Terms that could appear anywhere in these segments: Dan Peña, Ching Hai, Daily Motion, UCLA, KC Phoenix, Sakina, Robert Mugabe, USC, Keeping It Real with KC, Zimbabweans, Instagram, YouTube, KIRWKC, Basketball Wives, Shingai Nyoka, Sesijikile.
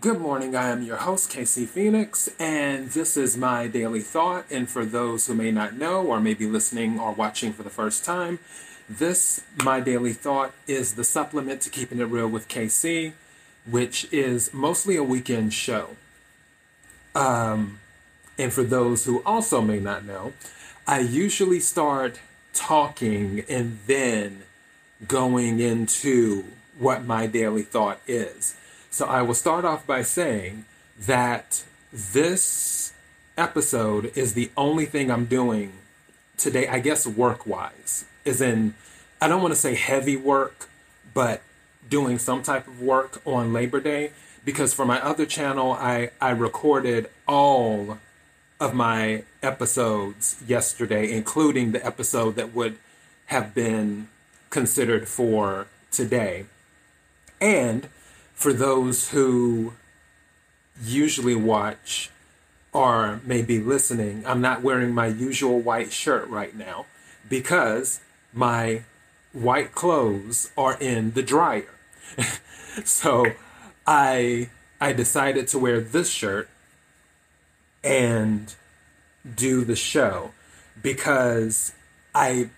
Good morning, I am your host, KC Phoenix, and this is my Daily Thought. And for those who may not know or may be listening or watching for the first time, this, my Daily Thought, is the supplement to Keeping It Real with KC, which is mostly a weekend show. And for those who also may not know, I usually start talking and then going into what my Daily Thought is. So I will start off by saying that this episode is the only thing I'm doing today, I guess work-wise. As in, I don't want to say heavy work, but doing some type of work on Labor Day. Because for my other channel, I recorded all of my episodes yesterday, including the episode that would have been considered for today. And for those who usually watch or may be listening, I'm not wearing my usual white shirt right now because my white clothes are in the dryer. So I decided to wear this shirt and do the show because I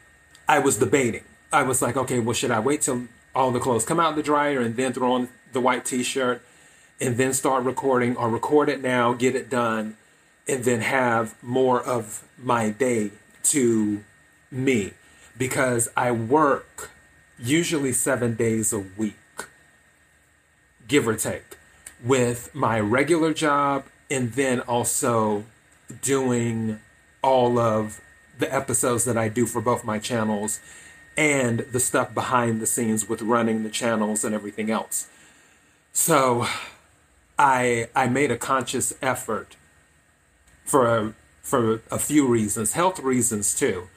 was debating. I was like, okay, well, should I wait till all the clothes come out of the dryer and then throw on the white t-shirt and then start recording, or record it now, get it done, and then have more of my day to me? Because I work usually 7 days a week, give or take, with my regular job and then also doing all of the episodes that I do for both my channels and the stuff behind the scenes with running the channels and everything else. So I made a conscious effort for a few reasons, health reasons too,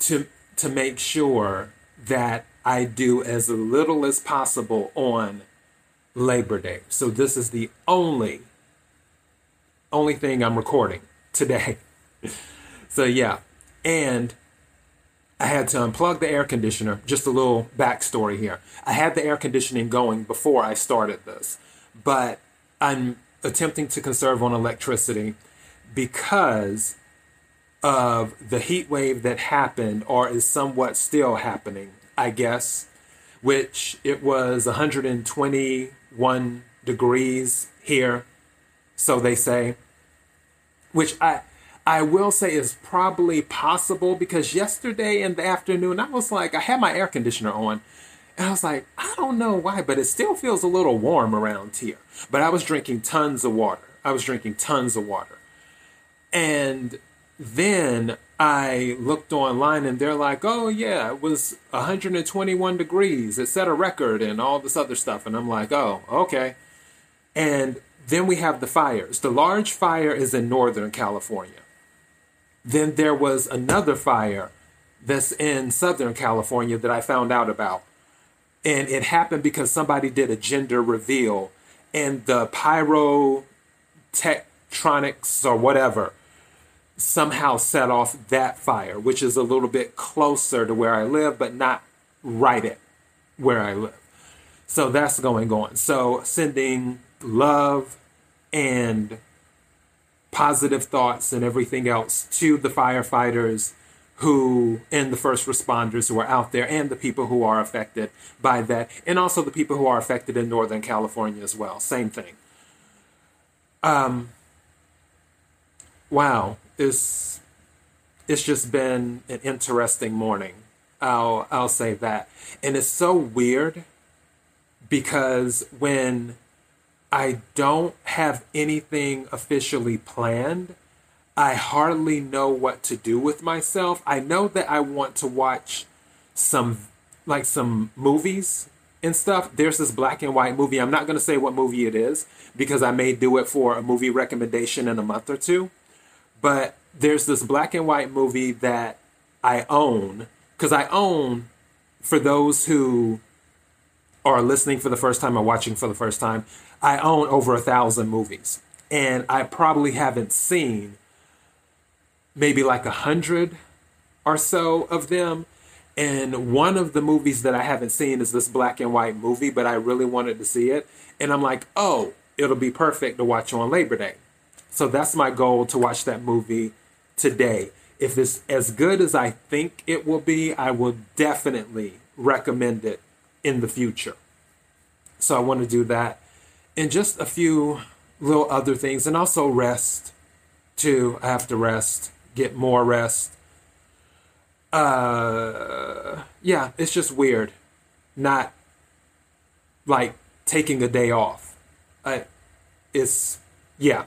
to make sure that I do as little as possible on Labor Day. So this is the only thing I'm recording today. So yeah, and I had to unplug the air conditioner. Just a little backstory here. I had the air conditioning going before I started this, but I'm attempting to conserve on electricity because of the heat wave that happened, or is somewhat still happening, I guess, which it was 121 degrees here, so they say, which I will say is probably possible, because yesterday in the afternoon, I was like, I had my air conditioner on and I was like, I don't know why, but it still feels a little warm around here. But I was drinking tons of water. And then I looked online and they're like, oh yeah, it was 121 degrees. It set a record and all this other stuff. And I'm like, oh, okay. And then we have the fires. The large fire is in Northern California. Then there was another fire that's in Southern California that I found out about. And it happened because somebody did a gender reveal and the pyrotechtronics or whatever somehow set off that fire, which is a little bit closer to where I live, but not right at where I live. So that's going on. So sending love and positive thoughts and everything else to the firefighters who, and the first responders who are out there, and the people who are affected by that, and also the people who are affected in Northern California as well. Same thing. Wow, it's just been an interesting morning. I'll say that. And it's so weird because when I don't have anything officially planned, I hardly know what to do with myself. I know that I want to watch some movies and stuff. There's this black and white movie. I'm not going to say what movie it is because I may do it for a movie recommendation in a month or two. But there's this black and white movie that I own, because I own, for those who are listening for the first time or watching for the first time, I own over 1,000 movies, and I probably haven't seen maybe like 100 or so of them. And one of the movies that I haven't seen is this black and white movie, but I really wanted to see it. And I'm like, oh, it'll be perfect to watch on Labor Day. So that's my goal, to watch that movie today. If it's as good as I think it will be, I will definitely recommend it in the future. So I want to do that. And just a few little other things. And also rest, too. I have to rest, get more rest. Yeah, it's just weird. Not like taking a day off. Yeah.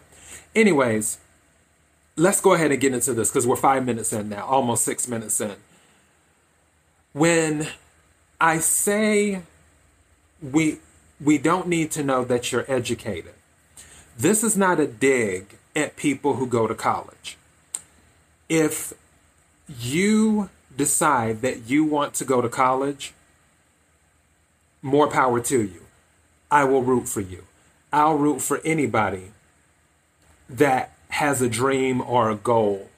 Anyways, let's go ahead and get into this because we're 5 minutes in now, almost 6 minutes in. When I say we don't need to know that you're educated, this is not a dig at people who go to college. If you decide that you want to go to college, more power to you. I will root for you. I'll root for anybody that has a dream or a goal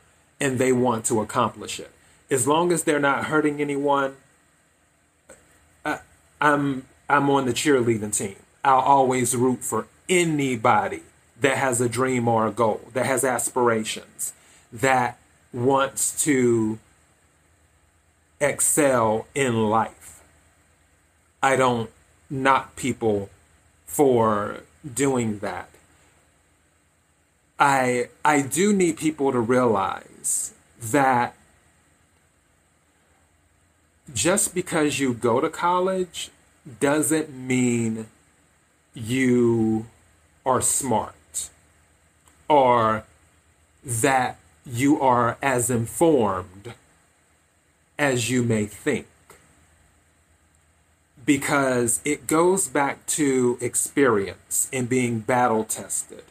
and they want to accomplish it. As long as they're not hurting anyone, I'm on the cheerleading team. I'll always root for anybody that has a dream or a goal, that has aspirations, that wants to excel in life. I don't knock people for doing that. I do need people to realize that just because you go to college doesn't mean you are smart or that you are as informed as you may think. Because it goes back to experience and being battle tested.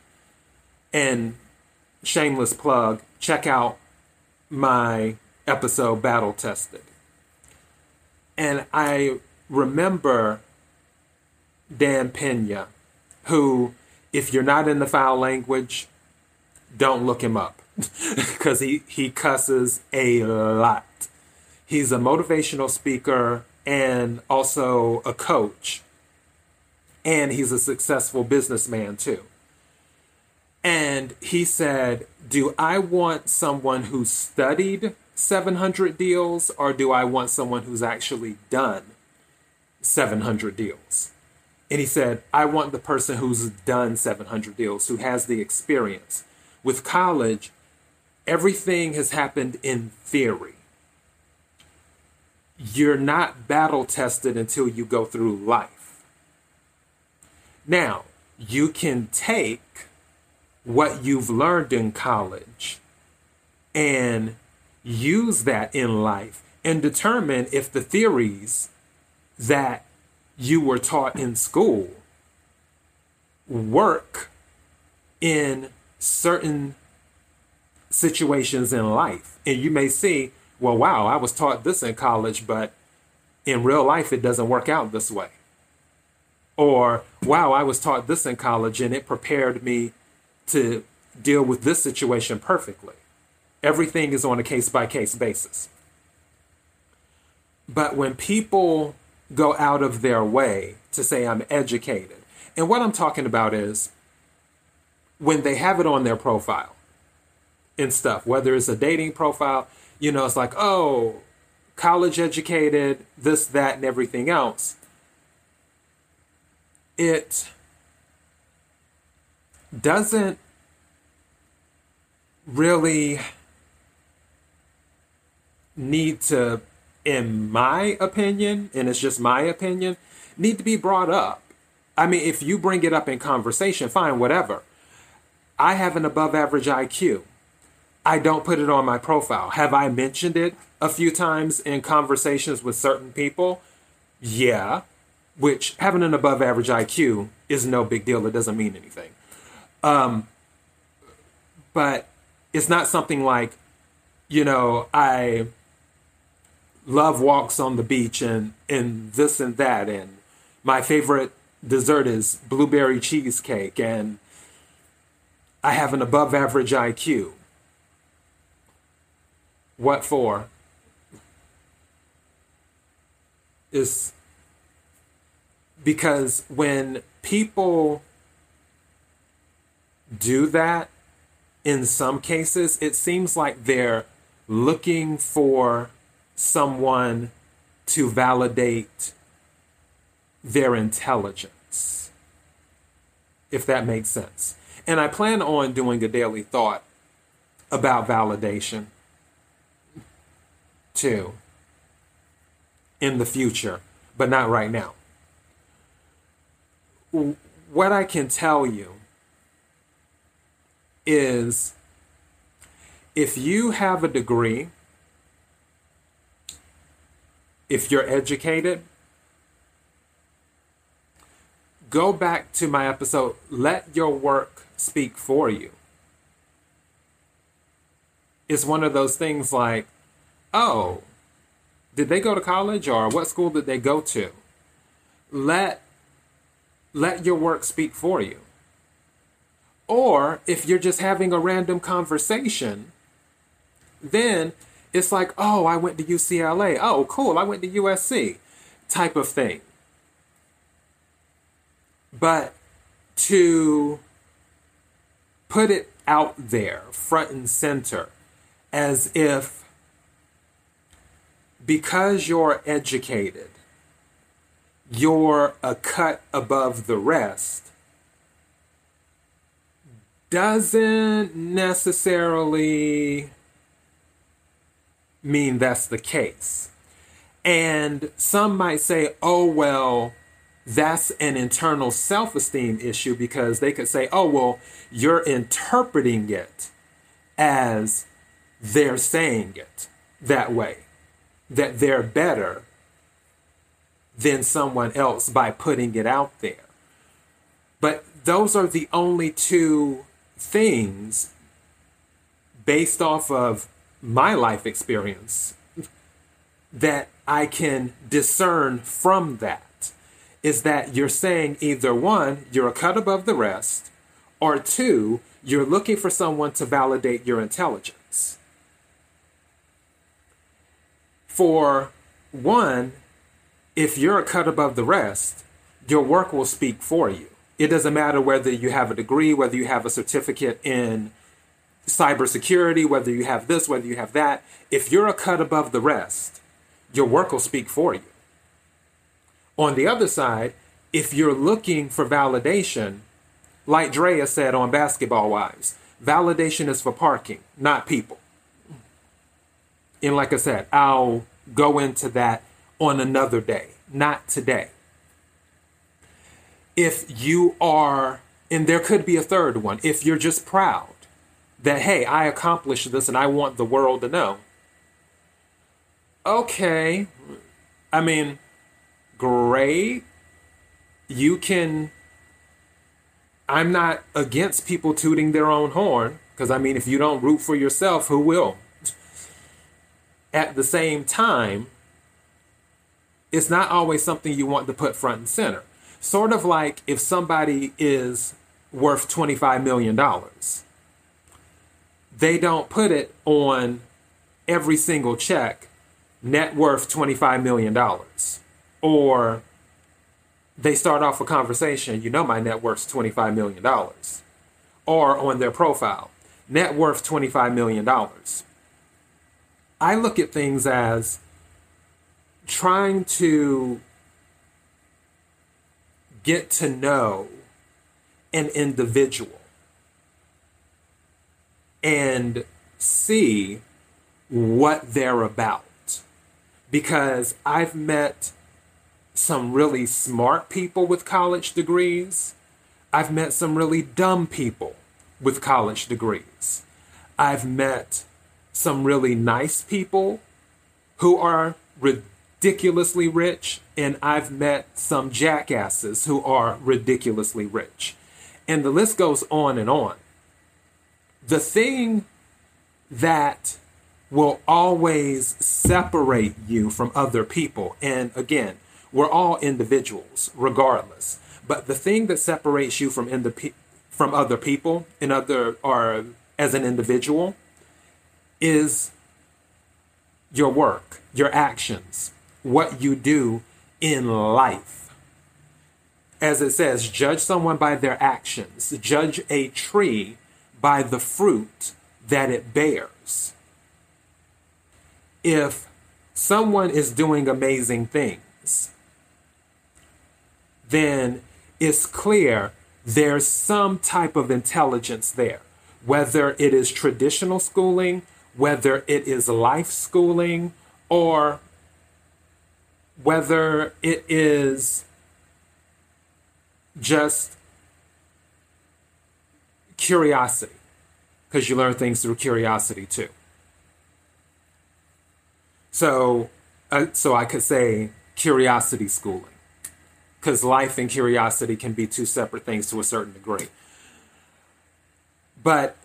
And shameless plug, check out my episode, Battle Tested. And I remember Dan Peña, who, if you're not in the foul language, don't look him up. Because he cusses a lot. He's a motivational speaker and also a coach. And he's a successful businessman, too. And he said, do I want someone who studied 700 deals or do I want someone who's actually done 700 deals? And he said, I want the person who's done 700 deals, who has the experience. With college, everything has happened in theory. You're not battle tested until you go through life. Now, you can take what you've learned in college and use that in life and determine if the theories that you were taught in school work in certain situations in life. And you may see, well, wow, I was taught this in college, but in real life, it doesn't work out this way. Or, wow, I was taught this in college and it prepared me to deal with this situation perfectly. Everything is on a case-by-case basis. But when people go out of their way to say I'm educated, and what I'm talking about is when they have it on their profile and stuff, whether it's a dating profile, you know, it's like, oh, college educated, this, that, and everything else. It doesn't really need to, in my opinion, and it's just my opinion, need to be brought up. I mean, if you bring it up in conversation, fine, whatever. I have an above average IQ. I don't put it on my profile. Have I mentioned it a few times in conversations with certain people? Yeah, which having an above average IQ is no big deal. It doesn't mean anything. But it's not something like, you know, I love walks on the beach and this and that. And my favorite dessert is blueberry cheesecake. And I have an above average IQ. What for? It's because when people do that, in some cases, it seems like they're looking for someone to validate their intelligence, if that makes sense. And I plan on doing a daily thought about validation too in the future, but not right now. What I can tell you is if you have a degree, if you're educated, go back to my episode, Let Your Work Speak For You. It's one of those things like, oh, did they go to college or what school did they go to? Let your work speak for you. Or if you're just having a random conversation, then it's like, oh, I went to UCLA. Oh, cool, I went to USC type of thing. But to put it out there, front and center, as if because you're educated, you're a cut above the rest, doesn't necessarily mean that's the case. And some might say, oh, well, that's an internal self-esteem issue, because they could say, oh, well, you're interpreting it as they're saying it that way, that they're better than someone else by putting it out there. But those are the only two things, based off of my life experience, that I can discern from that, is that you're saying either one, you're a cut above the rest, or two, you're looking for someone to validate your intelligence. For one, if you're a cut above the rest, your work will speak for you. It doesn't matter whether you have a degree, whether you have a certificate in cybersecurity, whether you have this, whether you have that. If you're a cut above the rest, your work will speak for you. On the other side, if you're looking for validation, like Drea said on Basketball Wives, validation is for parking, not people. And like I said, I'll go into that on another day, not today. If you are, and there could be a third one, if you're just proud that, hey, I accomplished this and I want the world to know. Okay, I mean, great. You can, I'm not against people tooting their own horn, because I mean, if you don't root for yourself, who will? At the same time, it's not always something you want to put front and center. Sort of like if somebody is worth $25 million, they don't put it on every single check, net worth $25 million. Or they start off a conversation, you know my net worth's $25 million. Or on their profile, net worth $25 million. I look at things as trying to get to know an individual and see what they're about. Because I've met some really smart people with college degrees. I've met some really dumb people with college degrees. I've met some really nice people who are ridiculously rich, and I've met some jackasses who are ridiculously rich. And the list goes on and on. The thing that will always separate you from other people, and again, we're all individuals regardless, but the thing that separates you from other people and other or as an individual is your work, your actions, what you do in life. as it says, judge someone by their actions. Judge a tree by the fruit that it bears. If someone is doing amazing things, then it's clear there's some type of intelligence there. Whether it is traditional schooling, whether it is life schooling, or whether it is just curiosity, because you learn things through curiosity too. So I could say curiosity schooling, because life and curiosity can be two separate things to a certain degree. But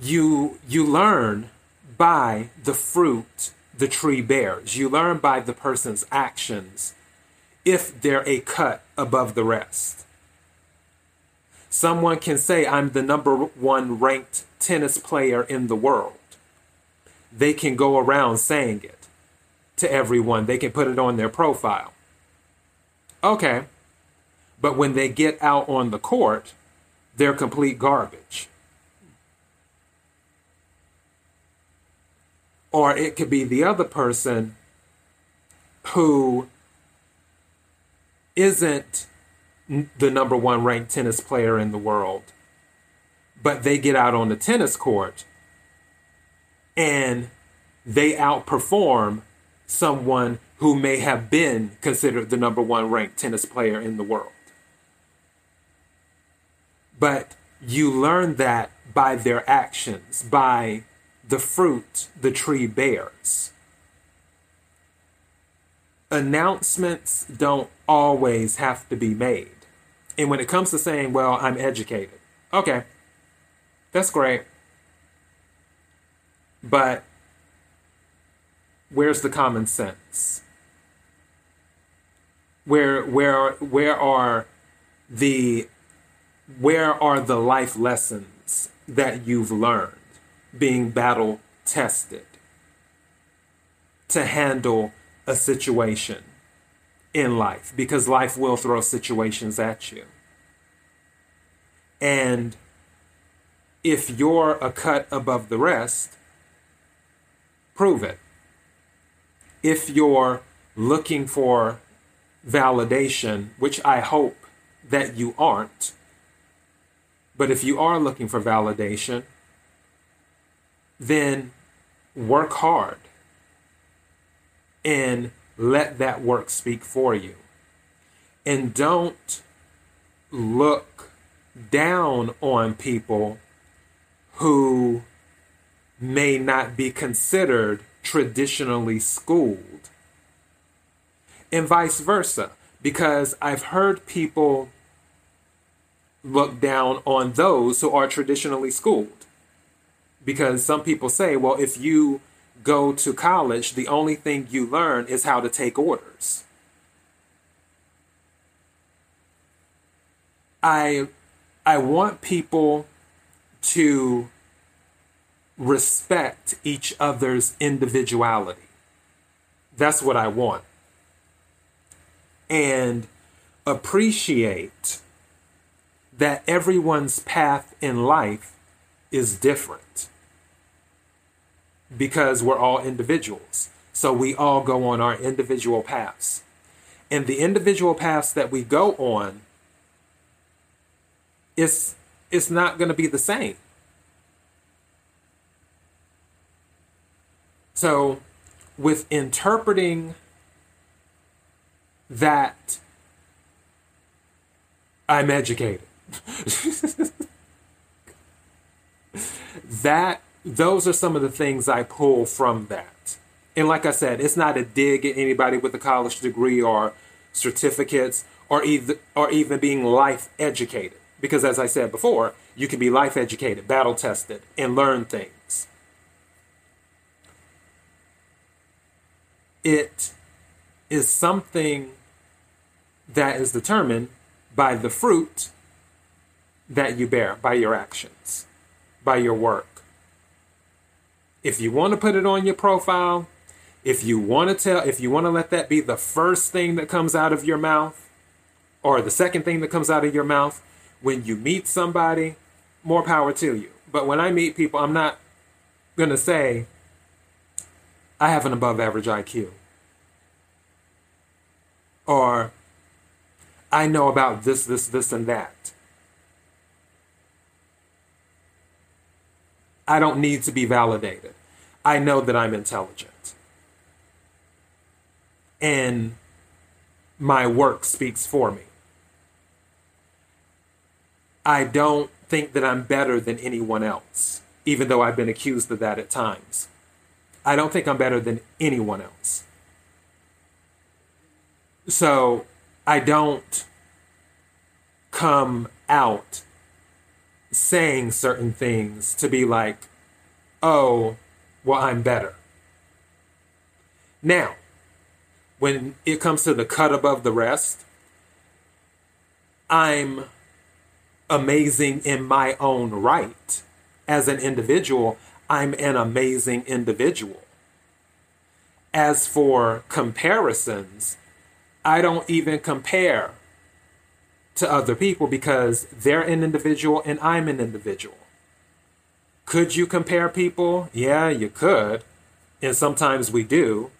you learn by the fruit the tree bears. You learn by the person's actions if they're a cut above the rest. Someone can say, I'm the number one ranked tennis player in the world. They can go around saying it to everyone. They can put it on their profile. Okay. But when they get out on the court, they're complete garbage. Or it could be the other person who isn't the number one ranked tennis player in the world, but they get out on the tennis court and they outperform someone who may have been considered the number one ranked tennis player in the world. But you learn that by their actions, by the fruit the tree bears. Announcements don't always have to be made. And when it comes to saying, well, I'm educated. Okay, that's great. But where's the common sense? Where are the life lessons that you've learned being battle tested to handle a situation in life, because life will throw situations at you. And if you're a cut above the rest, prove it. If you're looking for validation, which I hope that you aren't, but if you are looking for validation, then work hard. And let that work speak for you. And don't look down on people who may not be considered traditionally schooled, and vice versa, because I've heard people look down on those who are traditionally schooled. Because some people say, well, if you go to college, the only thing you learn is how to take orders. I want people to respect each other's individuality. That's what I want. And appreciate that everyone's path in life is different. Because we're all individuals. So we all go on our individual paths. And the individual paths that we go on, it's not going to be the same. So with interpreting that I'm educated, that those are some of the things I pull from that. And like I said, it's not a dig at anybody with a college degree or certificates or even being life educated. Because as I said before, you can be life educated, battle tested, and learn things. It is something that is determined by the fruit that you bear, by your actions, by your work. If you want to put it on your profile, if you want to let that be the first thing that comes out of your mouth, or the second thing that comes out of your mouth when you meet somebody, more power to you. But when I meet people, I'm not going to say, I have an above average IQ. Or, I know about this, and that. I don't need to be validated. I know that I'm intelligent. And my work speaks for me. I don't think that I'm better than anyone else, even though I've been accused of that at times. I don't think I'm better than anyone else. So I don't come out saying certain things to be like, oh, well, I'm better. Now, when it comes to the cut above the rest, I'm amazing in my own right. As an individual, I'm an amazing individual. As for comparisons, I don't even compare to other people because they're an individual and I'm an individual. Could you compare people? Yeah, you could. And sometimes we do.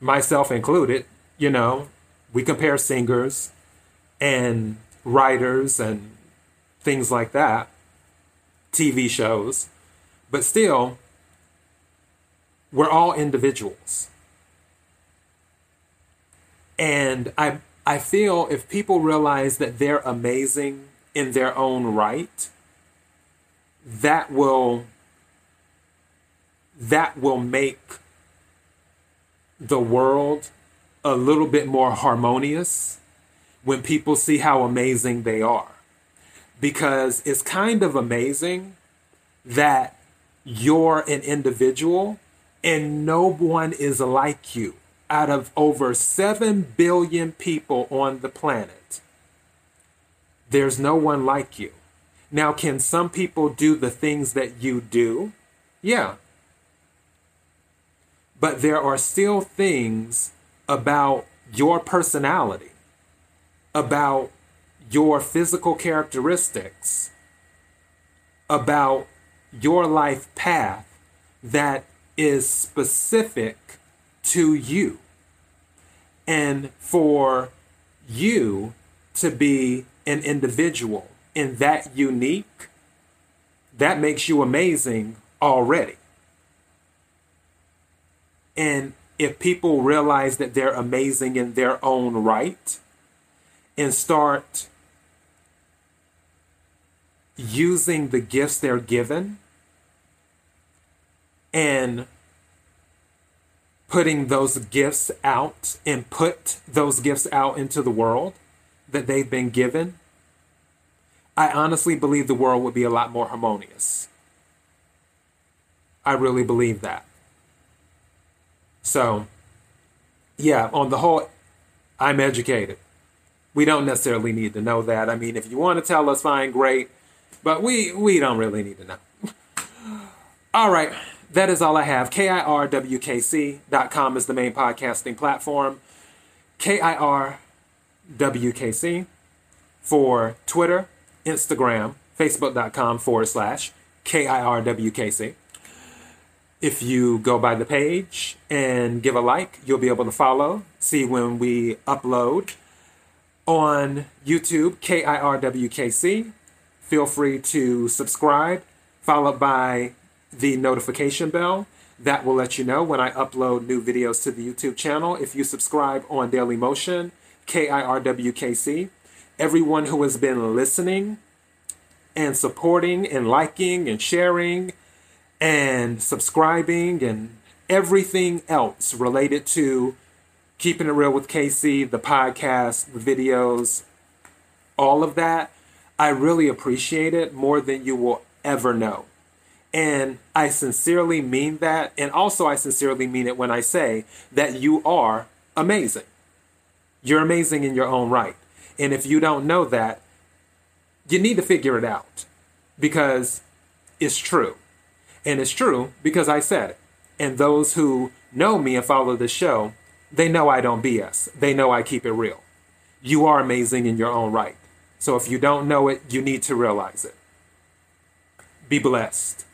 Myself included, you know, we compare singers and writers and things like that, TV shows. But still, we're all individuals. And I feel if people realize that they're amazing in their own right, that will make the world a little bit more harmonious when people see how amazing they are. Because it's kind of amazing that you're an individual and no one is like you. Out of over 7 billion people on the planet, there's no one like you. Now, can some people do the things that you do? Yeah. But there are still things about your personality, about your physical characteristics, about your life path that is specific to you. And for you to be an individual and that unique, that makes you amazing already. And if people realize that they're amazing in their own right and start using the gifts they're given and putting those gifts out and put those gifts out into the world that they've been given, I honestly believe the world would be a lot more harmonious. I really believe that. So, yeah, on the whole, I'm educated. We don't necessarily need to know that. I mean, if you want to tell us, fine, great. But we don't really need to know. All right. That is all I have. KIRWKC.com is the main podcasting platform. KIRWKC for Twitter, Instagram, Facebook.com/KIRWKC. If you go by the page and give a like, you'll be able to follow, see when we upload. On YouTube, KIRWKC. Feel free to subscribe, followed by the notification bell. That will let you know when I upload new videos to the YouTube channel. If you subscribe on Daily Motion, KIRWKC. Everyone who has been listening and supporting and liking and sharing and subscribing and everything else related to Keeping It Real with KC, the podcast, the videos, all of that. I really appreciate it more than you will ever know. And I sincerely mean that. And also I sincerely mean it when I say that you are amazing. You're amazing in your own right. And if you don't know that, you need to figure it out because it's true. And it's true because I said it. And those who know me and follow the show, they know I don't BS. They know I keep it real. you are amazing in your own right. So if you don't know it, you need to realize it. Be blessed.